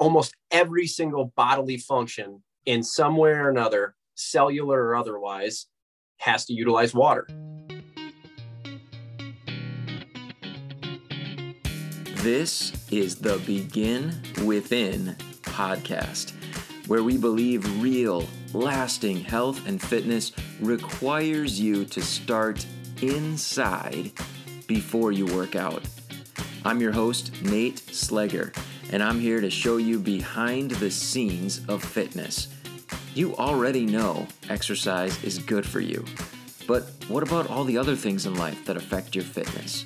almost every single bodily function in some way or another, cellular or otherwise, has to utilize water. This is the Begin Within Podcast, where we believe real, lasting health and fitness requires you to start inside before you work out. I'm your host, Nate Slegger, and I'm here to show you behind the scenes of fitness. You already know exercise is good for you, but what about all the other things in life that affect your fitness?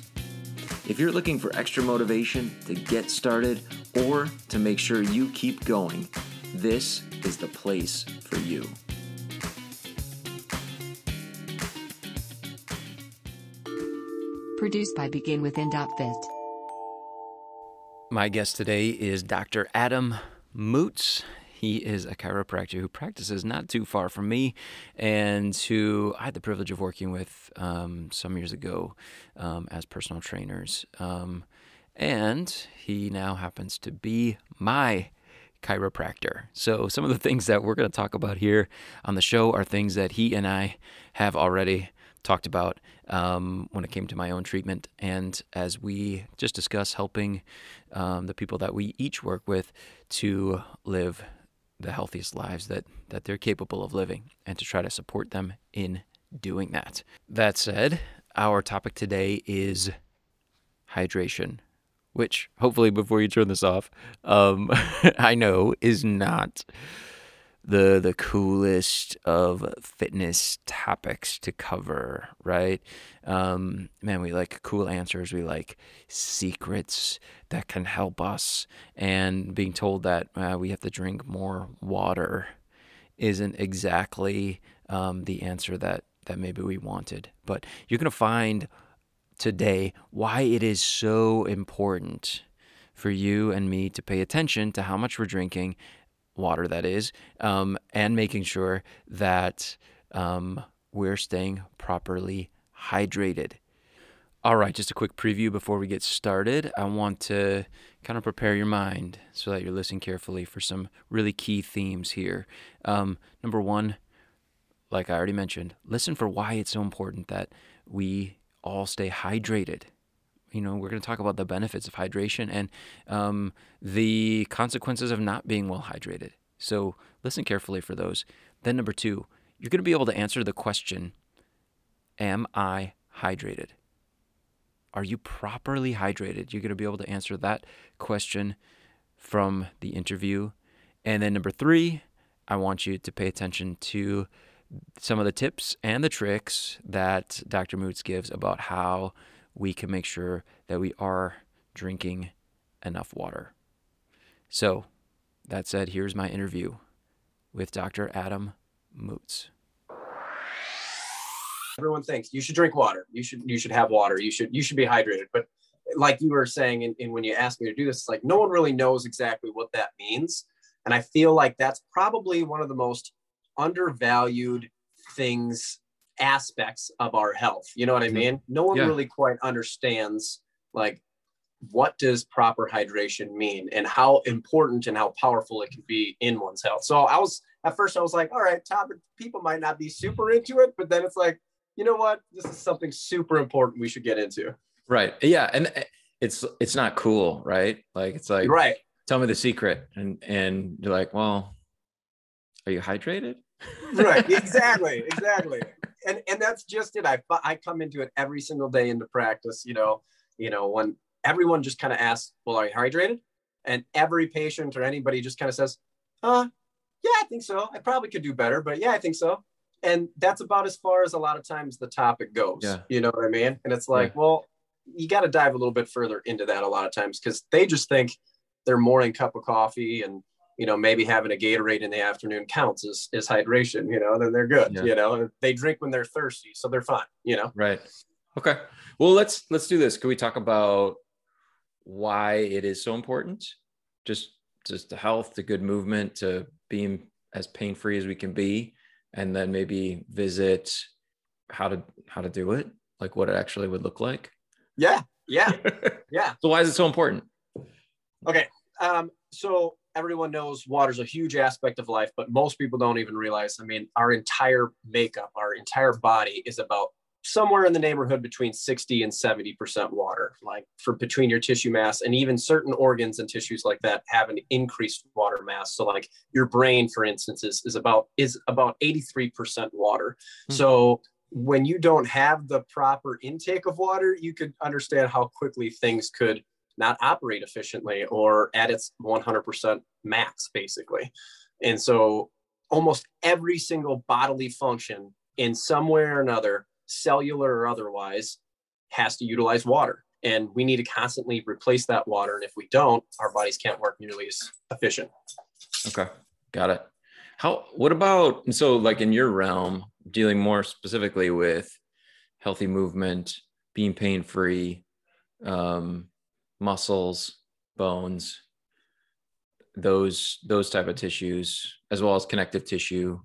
If you're looking for extra motivation to get started or to make sure you keep going, this is the place for you. Produced by BeginWithin.fit. My guest today is Dr. Adam Moots. He is a chiropractor who practices not too far from me and who I had the privilege of working with some years ago as personal trainers. And he now happens to be my chiropractor. So some of the things that we're going to talk about here on the show are things that he and I have already talked about when it came to my own treatment. And as we just discuss helping the people that we each work with to live the healthiest lives that they're capable of living and to try to support them in doing that. That said, our topic today is hydration, which hopefully before you turn this off, I know is not the coolest of fitness topics to cover, right? Man, we like cool answers. We like secrets that can help us. And being told that we have to drink more water isn't exactly the answer that maybe we wanted. But you're going to find today why it is so important for you and me to pay attention to how much we're drinking, water that is, and making sure that we're staying properly hydrated. All right, just a quick preview before we get started. I want to kind of prepare your mind so that you're listening carefully for some really key themes here. Number one, like I already mentioned, listen for why it's so important that we all stay hydrated. You know, we're going to talk about the benefits of hydration and the consequences of not being well hydrated. So listen carefully for those. Then number two, you're going to be able to answer the question, am I hydrated? Are you properly hydrated? You're going to be able to answer that question from the interview. And then number three, I want you to pay attention to some of the tips and the tricks that Dr. Moots gives about how we can make sure that we are drinking enough water. So, that said, here's my interview with Dr. Adam Moots. Everyone thinks you should drink water. You should have water. You should be hydrated. But like you were saying, and when you asked me to do this, it's like no one really knows exactly what that means. And I feel like that's probably one of the most undervalued things, aspects of our health. You know what I mean? No one really quite understands, like, what does proper hydration mean and how important and how powerful it can be in one's health. So I was like, all right, people might not be super into it, but then it's like, you know what? This is something super important we should get into. Right. Yeah. And it's not cool, right? Like, it's like, right, tell me the secret. And you're like, well, are you hydrated? Right. Exactly. And that's just it. I come into it every single day into practice, you know, when everyone just kind of asks, well, are you hydrated? And every patient or anybody just kind of says, yeah, I think so. I probably could do better, but yeah, I think so. And that's about as far as a lot of times the topic goes, You know what I mean? And it's like, Well, you got to dive a little bit further into that a lot of times because they just think their morning cup of coffee and, you know, maybe having a Gatorade in the afternoon counts as hydration, you know, then they're good, You know, they drink when they're thirsty, so they're fine, you know? Right. Okay. Well, let's do this. Can we talk about why it is so important? Just the health, the good movement, to being as pain-free as we can be, and then maybe visit how to do it, like what it actually would look like. Yeah. So why is it so important? Okay. So everyone knows water's a huge aspect of life, but most people don't even realize, I mean, our entire makeup, our entire body is about somewhere in the neighborhood between 60 and 70% water, like for between your tissue mass, and even certain organs and tissues like that have an increased water mass. So like your brain, for instance, is about 83% water. Mm-hmm. So when you don't have the proper intake of water, you could understand how quickly things could not operate efficiently or at its 100% max, basically. And so almost every single bodily function in some way or another, cellular or otherwise, has to utilize water. And we need to constantly replace that water. And if we don't, our bodies can't work nearly as efficient. Okay. Got it. So like in your realm, dealing more specifically with healthy movement, being pain-free, muscles, bones, those type of tissues, as well as connective tissue.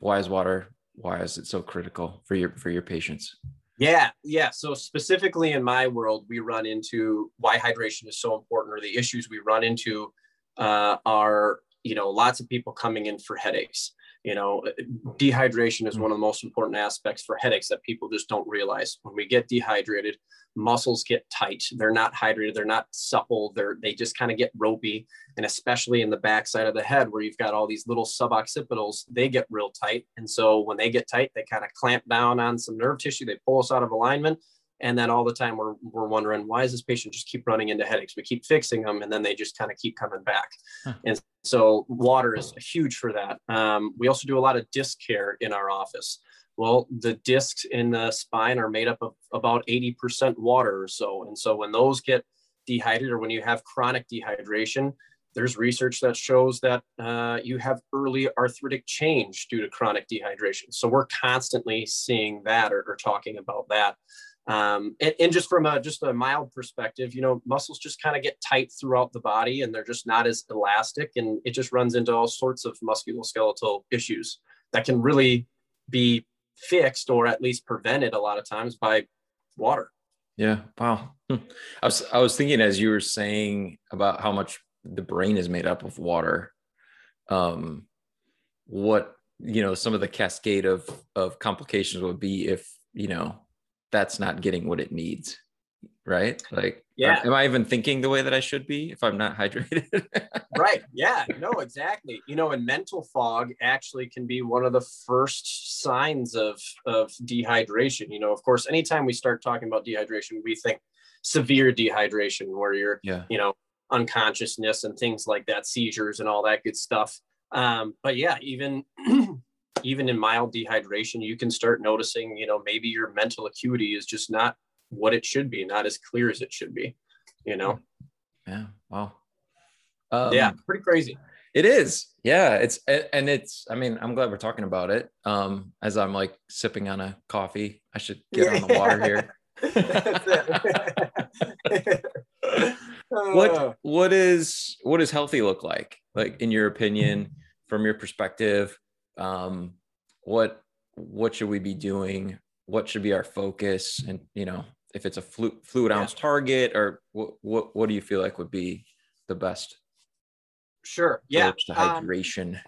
Why is it so critical for your patients? Yeah. So specifically in my world, we run into why hydration is so important, or the issues we run into are, lots of people coming in for headaches. Dehydration is one of the most important aspects for headaches that people just don't realize. When we get dehydrated, muscles get tight. They're not hydrated. They're not supple. They just kind of get ropey. And especially in the backside of the head where you've got all these little suboccipitals, they get real tight. And so when they get tight, they kind of clamp down on some nerve tissue. They pull us out of alignment. And then all the time we're wondering, why does this patient just keep running into headaches? We keep fixing them, and then they just kind of keep coming back. Huh. And so water is huge for that. We also do a lot of disc care in our office. Well, the discs in the spine are made up of about 80% water or so. And so when those get dehydrated, or when you have chronic dehydration, there's research that shows that you have early arthritic change due to chronic dehydration. So we're constantly seeing that or talking about that. And just from a mild perspective, muscles just kind of get tight throughout the body, and they're just not as elastic, and it just runs into all sorts of musculoskeletal issues that can really be fixed, or at least prevented a lot of times, by water. Yeah. Wow. I was thinking as you were saying about how much the brain is made up of water, what some of the cascade of complications would be if, that's not getting what it needs, right? Like, yeah. Am I even thinking the way that I should be if I'm not hydrated? Right. Yeah, no, exactly. And mental fog actually can be one of the first signs of dehydration. Of course, anytime we start talking about dehydration, we think severe dehydration where you're, unconsciousness and things like that, seizures and all that good stuff. But yeah, even in mild dehydration, you can start noticing, maybe your mental acuity is just not what it should be, not as clear as it should be, Yeah. Wow. Yeah. Pretty crazy. It is. Yeah. I'm glad we're talking about it. As I'm like sipping on a coffee, I should get on the water here. What does healthy look like? Like in your opinion, from your perspective, what should we be doing? What should be our focus? And, if it's a fluid ounce target, or what do you feel like would be the best? Sure. Yeah. To hydration.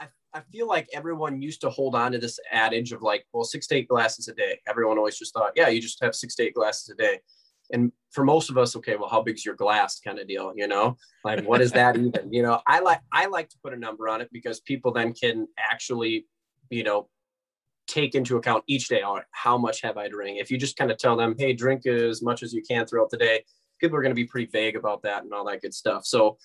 I feel like everyone used to hold on to this adage of like, well, 6 to 8 glasses a day. Everyone always just thought, you just have 6 to 8 glasses a day. And for most of us, okay, well, how big's your glass kind of deal, Like, what is that even? I like to put a number on it because people then can actually, take into account each day, all right, how much have I drank? If you just kind of tell them, hey, drink as much as you can throughout the day, people are going to be pretty vague about that and all that good stuff. So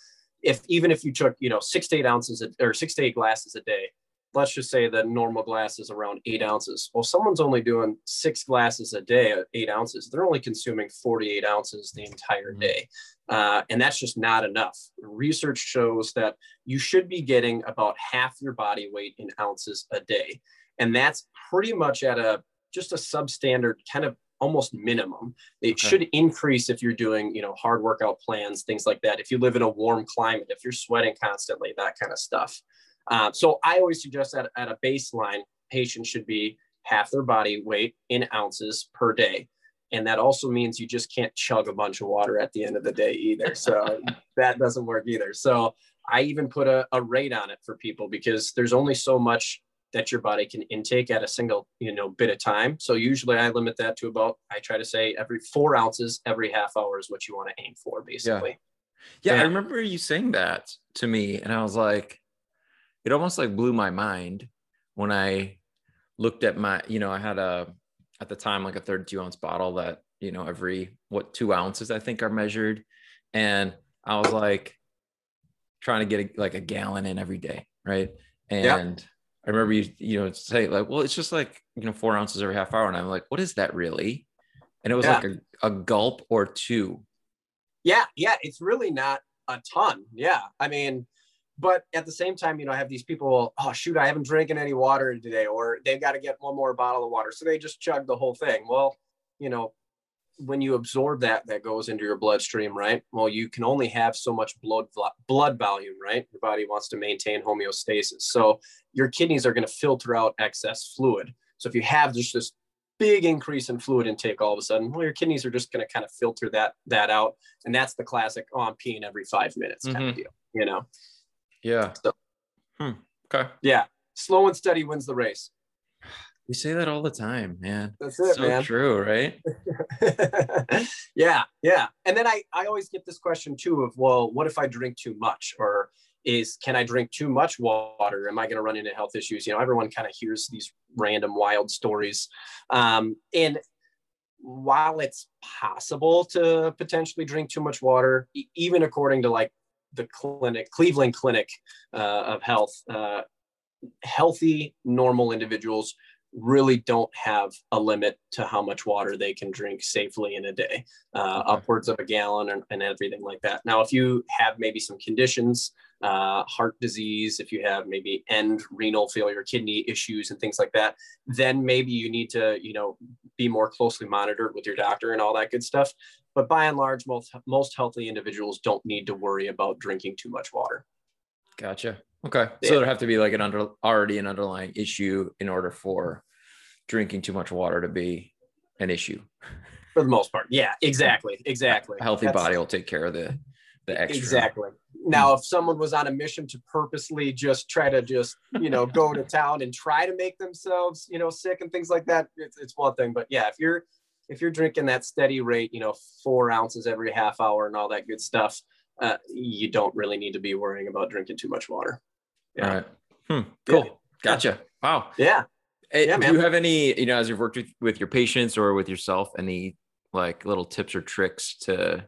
even if you took, 6 to 8 glasses a day, let's just say the normal glass is around 8 ounces. Well, someone's only doing 6 glasses a day at 8 ounces. They're only consuming 48 ounces the entire day. And that's just not enough. Research shows that you should be getting about half your body weight in ounces a day. And that's pretty much at just a substandard kind of almost minimum. It should increase if you're doing, hard workout plans, things like that. If you live in a warm climate, if you're sweating constantly, that kind of stuff. So I always suggest that at a baseline, patients should be half their body weight in ounces per day. And that also means you just can't chug a bunch of water at the end of the day either. So that doesn't work either. So I even put a rate on it for people, because there's only so much that your body can intake at a single, bit of time. So usually I limit that to about, I try to say every 4 ounces, every half hour is what you want to aim for, basically. Yeah. I remember you saying that to me, and I was like, it almost like blew my mind when I looked at my, I had at the time, like a 32-ounce bottle that, every 2 ounces I think are measured. And I was like trying to get a gallon in every day. Right. And yeah. I remember you say like, well, it's just like, 4 ounces every half hour. And I'm like, what is that really? And it was like a gulp or two. Yeah. Yeah. It's really not a ton. Yeah. I mean, but at the same time, I have these people, oh, shoot, I haven't drinking any water today, or they've got to get one more bottle of water. So they just chug the whole thing. Well, when you absorb that goes into your bloodstream, right? Well, you can only have so much blood volume, right? Your body wants to maintain homeostasis. So your kidneys are going to filter out excess fluid. So if you have just this big increase in fluid intake all of a sudden, well, your kidneys are just going to kind of filter that out. And that's the classic, oh, I'm peeing every 5 minutes kind of deal, Yeah. So, okay. Yeah. Slow and steady wins the race. We say that all the time, man. That's it, so true, right? Yeah. Yeah. And then I always get this question too of, well, what if I drink too much, or can I drink too much water? Am I going to run into health issues? Everyone kind of hears these random wild stories. And while it's possible to potentially drink too much water, even according to the Cleveland Clinic of Health, healthy, normal individuals really don't have a limit to how much water they can drink safely in a day, upwards of a gallon and everything like that. Now, if you have maybe some conditions, heart disease, if you have maybe end renal failure, kidney issues and things like that, then maybe you need to, be more closely monitored with your doctor and all that good stuff. But by and large, most healthy individuals don't need to worry about drinking too much water. Gotcha. Okay. Yeah. So there'd have to be an underlying issue in order for drinking too much water to be an issue. For the most part. Yeah, exactly. Exactly. A healthy body will take care of the extra. Exactly. Now, if someone was on a mission to purposely just try to go to town and try to make themselves, sick and things like that, it's one thing. But yeah, if you're drinking that steady rate, 4 ounces every half hour and all that good stuff, you don't really need to be worrying about drinking too much water. Yeah. All right. Cool. Yeah. Gotcha. Wow. Yeah. Do you have any, as you've worked with your patients or with yourself, any little tips or tricks to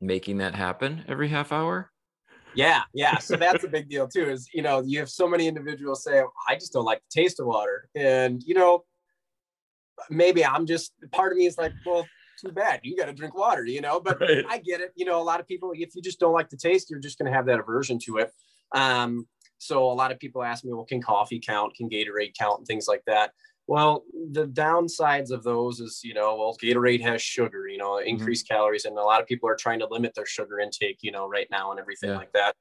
making that happen every half hour? Yeah. Yeah. So that's a big deal too, is, you have so many individuals say, I just don't like the taste of water. And, maybe part of me is like, well, too bad. You got to drink water, but right. I get it. A lot of people, if you just don't like the taste, you're just going to have that aversion to it. So a lot of people ask me, well, can coffee count? Can Gatorade count? And things like that. Well, the downsides of those is, Gatorade has sugar, increased calories. And a lot of people are trying to limit their sugar intake, right now and everything like that.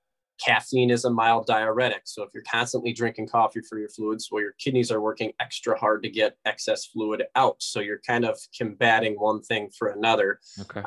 Caffeine is a mild diuretic. So if you're constantly drinking coffee for your fluids, well, your kidneys are working extra hard to get excess fluid out. So you're kind of combating one thing for another. Okay.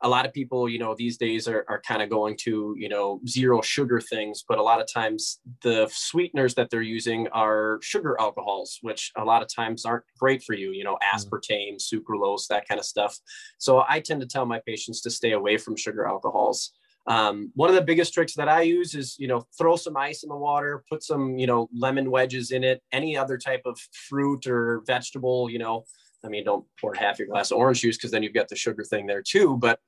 A lot of people, these days are kind of going to, zero sugar things, but a lot of times the sweeteners that they're using are sugar alcohols, which a lot of times aren't great for you, aspartame, sucralose, that kind of stuff. So I tend to tell my patients to stay away from sugar alcohols. One of the biggest tricks that I use is, throw some ice in the water, put some, lemon wedges in it, any other type of fruit or vegetable, don't pour half your glass of orange juice, because then you've got the sugar thing there too, but,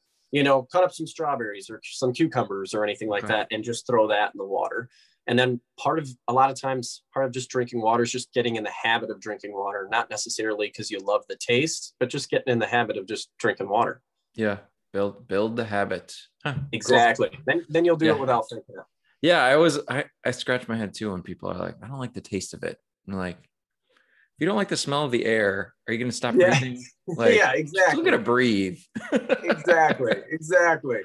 cut up some strawberries or some cucumbers or anything like that, and just throw that in the water. And then part of just drinking water is just getting in the habit of drinking water, not necessarily because you love the taste, but just getting in the habit of just drinking water. Yeah. Build the habit. Huh. Exactly. Then you'll do it without thinking of it. Yeah. I scratch my head too when people are like, I don't like the taste of it. I'm like, if you don't like the smell of the air, are you going to stop breathing? Yeah, exactly. Still going to breathe. Exactly. Part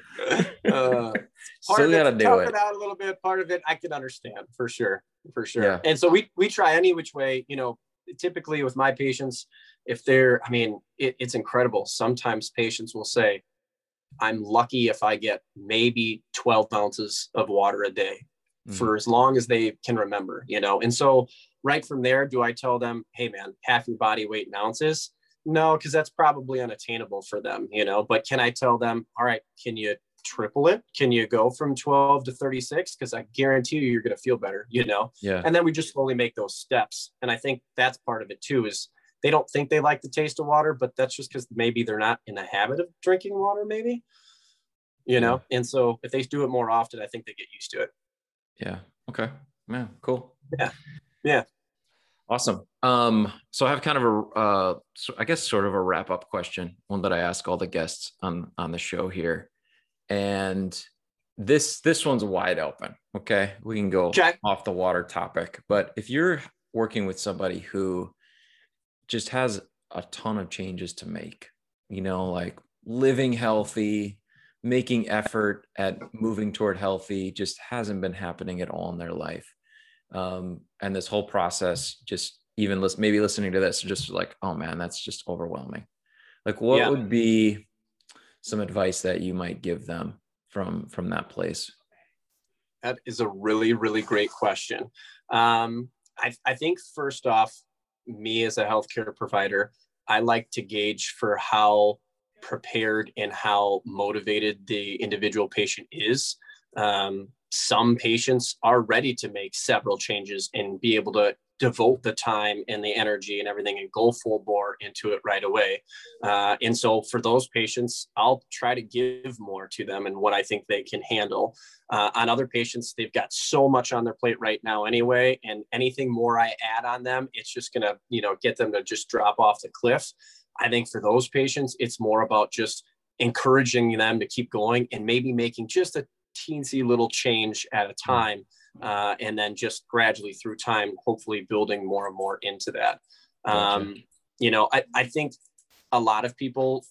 of it, tough it out a little bit. Part of it, I can understand for sure. Yeah. And so we try any which way, typically with my patients, if they're, I mean, it's incredible. Sometimes patients will say, I'm lucky if I get maybe 12 ounces of water a day for as long as they can remember, you know? And so right from there, do I tell them, hey man, half your body weight in ounces? No, because that's probably unattainable for them, you know, but can I tell them, all right, can you triple it? Can you go from 12 to 36? Because I guarantee you're going to feel better, you know? Yeah. And then we just slowly make those steps. And I think that's part of it too, is they don't think they like the taste of water, but that's just because maybe they're not in the habit of drinking water, maybe, you know? Yeah. And so if they do it more often, I think they get used to it. Yeah. Okay, man. Cool. Yeah. Yeah. Awesome. So I have kind of a, I guess sort of a wrap up question, one that I ask all the guests on the show here. And this one's wide open. Okay. We can go off the water topic, but if you're working with somebody who just has a ton of changes to make, you know, like living healthy, making effort at moving toward healthy, just hasn't been happening at all in their life. And this whole process, just even maybe listening to this, just like, oh man, that's just overwhelming. Like what would be some advice that you might give them from that place? That is a really, really great question. I think first off, me as a healthcare provider, I like to gauge for how prepared and how motivated the individual patient is. Some patients are ready to make several changes and be able to devote the time and the energy and everything and go full bore into it right away. And so for those patients, I'll try to give more to them and what I think they can handle. On other patients, they've got so much on their plate right now anyway, and anything more I add on them, it's just going to, you know, get them to just drop off the cliff. I think for those patients, it's more about just encouraging them to keep going and maybe making just a teensy little change at a time. And then just gradually through time, hopefully building more and more into that. You know, I think a lot of people,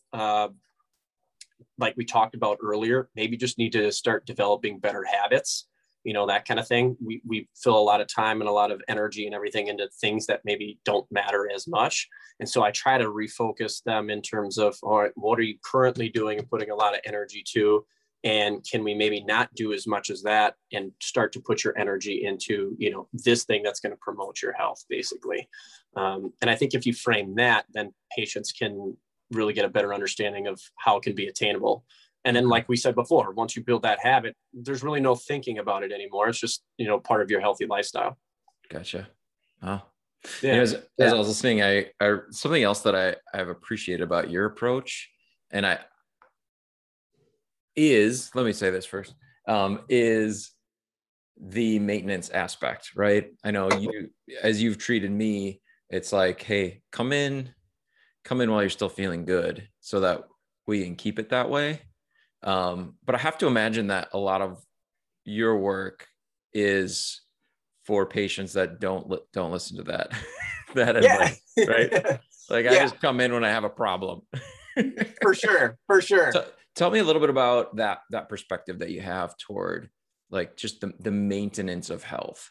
like we talked about earlier, maybe just need to start developing better habits, you know, that kind of thing. We fill a lot of time and a lot of energy and everything into things that maybe don't matter as much. And so I try to refocus them in terms of, all right, what are you currently doing and putting a lot of energy to? And can we maybe not do as much as that and start to put your energy into, you know, this thing that's going to promote your health, basically. And I think if you frame that, then patients can really get a better understanding of how it can be attainable. And then, like we said before, once you build that habit, there's really no thinking about it anymore. It's just, you know, part of your healthy lifestyle. Gotcha. Wow. Yeah. You know, as I was listening, I something else that I've appreciated about your approach, and let me say this first, is the maintenance aspect, right? I know you, as you've treated me, it's like, hey, come in while you're still feeling good so that we can keep it that way. But I have to imagine that a lot of your work is for patients that don't listen to that, advice, right? Like I just come in when I have a problem. For sure. So, tell me a little bit about that perspective that you have toward like just the maintenance of health.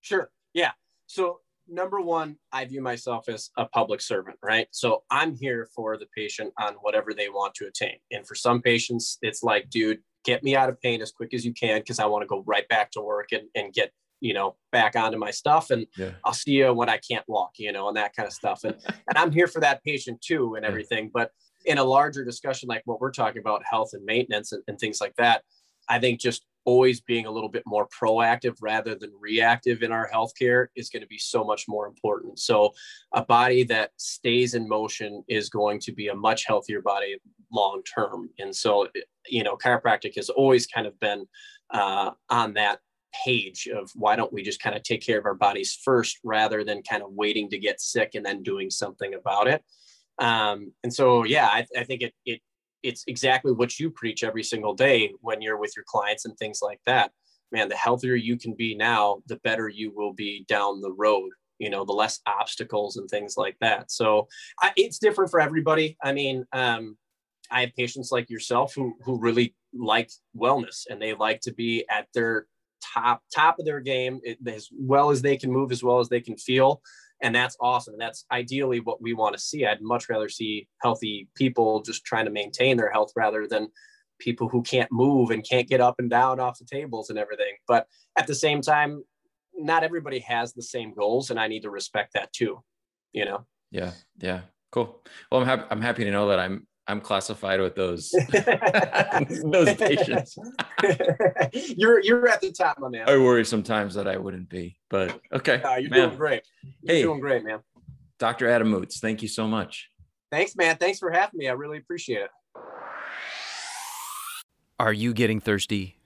Sure. Yeah. So number one, I view myself as a public servant, right? So I'm here for the patient on whatever they want to attain. And for some patients, it's like, dude, get me out of pain as quick as you can, because I want to go right back to work and get, you know, back onto my stuff, and I'll see you when I can't walk, you know, and that kind of stuff. And I'm here for that patient too and everything, but in a larger discussion, like what we're talking about, health and maintenance and things like that, I think just always being a little bit more proactive rather than reactive in our healthcare is going to be so much more important. So a body that stays in motion is going to be a much healthier body long-term. And so, you know, chiropractic has always kind of been on that page of why don't we just kind of take care of our bodies first rather than kind of waiting to get sick and then doing something about it. And so, yeah, I think it's exactly what you preach every single day when you're with your clients and things like that, man. The healthier you can be now, the better you will be down the road, you know, the less obstacles and things like that. So it's different for everybody. I mean, I have patients like yourself who really like wellness, and they like to be at their top of their game as well as they can move, as well as they can feel. And that's awesome. And that's ideally what we want to see. I'd much rather see healthy people just trying to maintain their health rather than people who can't move and can't get up and down off the tables and everything. But at the same time, not everybody has the same goals, and I need to respect that too, you know? Yeah. Yeah. Cool. Well, I'm happy to know that I'm classified with those, those patients. You're at the top, my man. I worry sometimes that I wouldn't be, but okay. You're doing great. You're doing great, man. Dr. Adam Moots, thank you so much. Thanks, man. Thanks for having me. I really appreciate it. Are you getting thirsty?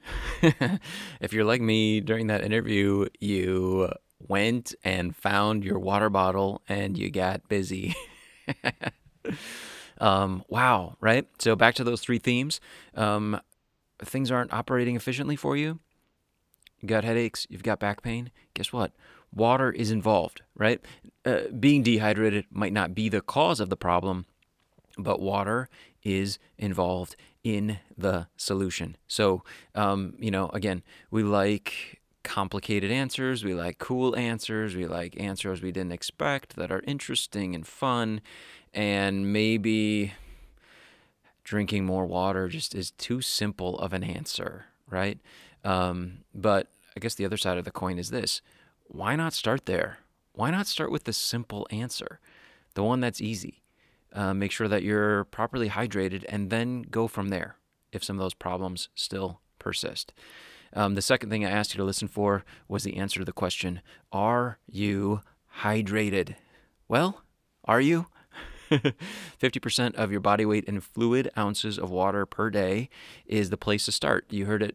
If you're like me during that interview, you went and found your water bottle and you got busy. Wow, right? So back to those three themes. Things aren't operating efficiently for you. You've got headaches. You've got back pain. Guess what? Water is involved, right? Being dehydrated might not be the cause of the problem, but water is involved in the solution. So, you know, again, we like complicated answers. We like cool answers. We like answers we didn't expect that are interesting and fun. And maybe drinking more water just is too simple of an answer, right? But I guess the other side of the coin is this. Why not start there? Why not start with the simple answer, the one that's easy? Make sure that you're properly hydrated and then go from there if some of those problems still persist. The second thing I asked you to listen for was the answer to the question, are you hydrated? Well, are you? 50% of your body weight in fluid ounces of water per day is the place to start. You heard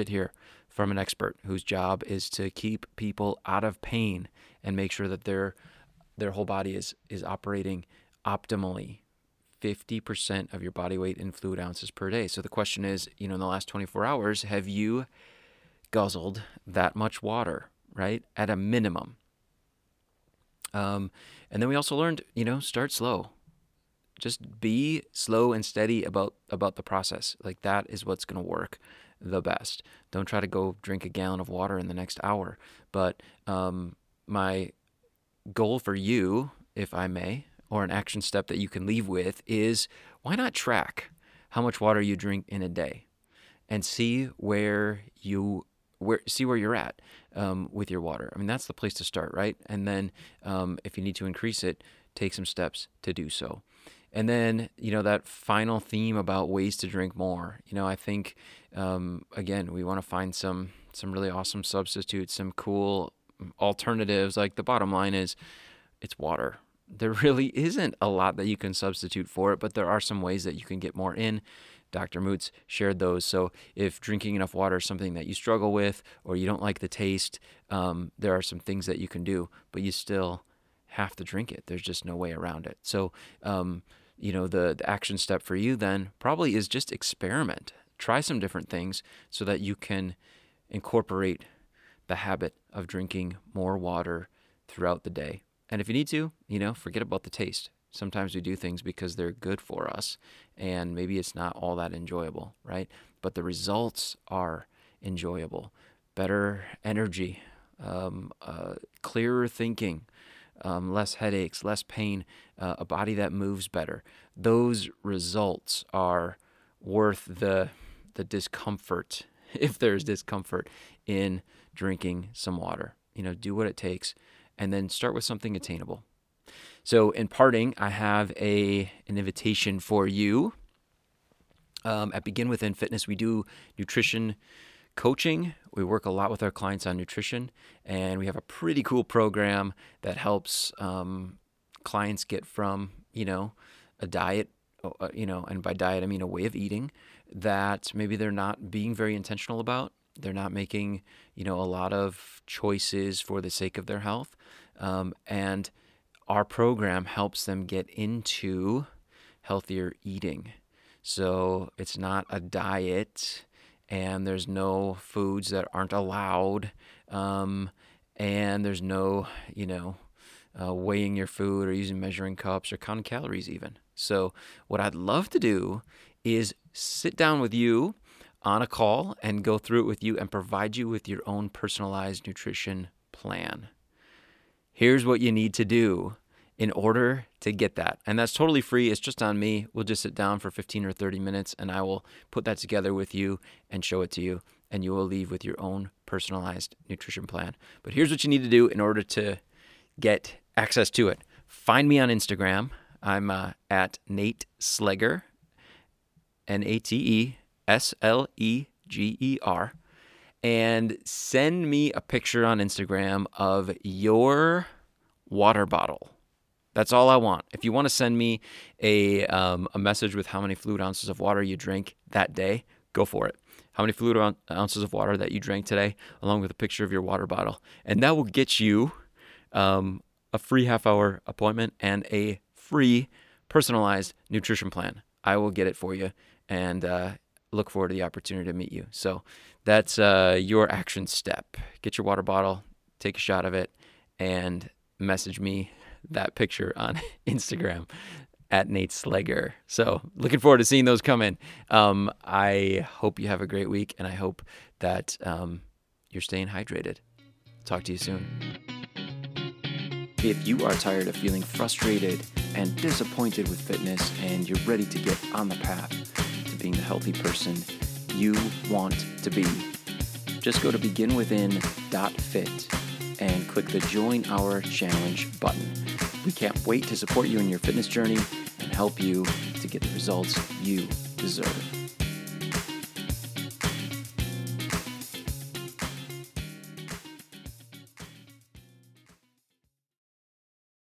it here from an expert whose job is to keep people out of pain and make sure that their whole body is operating optimally. 50% of your body weight in fluid ounces per day. So the question is, you know, in the last 24 hours, have you guzzled that much water, right? At a minimum. And then we also learned, you know, start slow. Just be slow and steady about the process. Like that is what's going to work the best. Don't try to go drink a gallon of water in the next hour. But my goal for you, if I may, or an action step that you can leave with is why not track how much water you drink in a day and see where you're at with your water. I mean, that's the place to start, right? And then if you need to increase it, take some steps to do so. And then, you know, that final theme about ways to drink more. You know, I think, again, we want to find some really awesome substitutes, some cool alternatives. Like the bottom line is it's water. There really isn't a lot that you can substitute for it, but there are some ways that you can get more in. Dr. Moots shared those. So if drinking enough water is something that you struggle with or you don't like the taste, there are some things that you can do, but you still have to drink it. There's just no way around it. So, you know, the action step for you then probably is just experiment. Try some different things so that you can incorporate the habit of drinking more water throughout the day. And if you need to, you know, forget about the taste. Sometimes we do things because they're good for us and maybe it's not all that enjoyable, right? But the results are enjoyable. Better energy, clearer thinking, less headaches, less pain, a body that moves better. Those results are worth the discomfort, if there's discomfort, in drinking some water. You know, do what it takes and then start with something attainable. So in parting, I have an invitation for you. At Begin Within Fitness, we do nutrition coaching. We work a lot with our clients on nutrition, and we have a pretty cool program that helps clients get from, you know, a diet, you know, and by diet I mean a way of eating that maybe they're not being very intentional about. They're not making, you know, a lot of choices for the sake of their health, and our program helps them get into healthier eating. So it's not a diet and there's no foods that aren't allowed. And there's no, you know, weighing your food or using measuring cups or counting calories even. So what I'd love to do is sit down with you on a call and go through it with you and provide you with your own personalized nutrition plan. Here's what you need to do in order to get that. And that's totally free. It's just on me. We'll just sit down for 15 or 30 minutes and I will put that together with you and show it to you. And you will leave with your own personalized nutrition plan. But here's what you need to do in order to get access to it. Find me on Instagram. I'm at Nate Slegger, N-A-T-E-S-L-E-G-E-R. And send me a picture on Instagram of your water bottle. That's all I want. If you want to send me a message with how many fluid ounces of water you drink that day, go for it. How many fluid ounces of water that you drank today, along with a picture of your water bottle. And that will get you a free half-hour appointment and a free personalized nutrition plan. I will get it for you and look forward to the opportunity to meet you. So that's your action step. Get your water bottle, take a shot of it, and message me that picture on Instagram at Nate Slegger. So looking forward to seeing those come in. I hope you have a great week, and I hope that you're staying hydrated. Talk to you soon. If you are tired of feeling frustrated and disappointed with fitness and you're ready to get on the path to being the healthy person you want to be, just go to BeginWithin.fit and click the Join Our Challenge button. We can't wait to support you in your fitness journey and help you to get the results you deserve.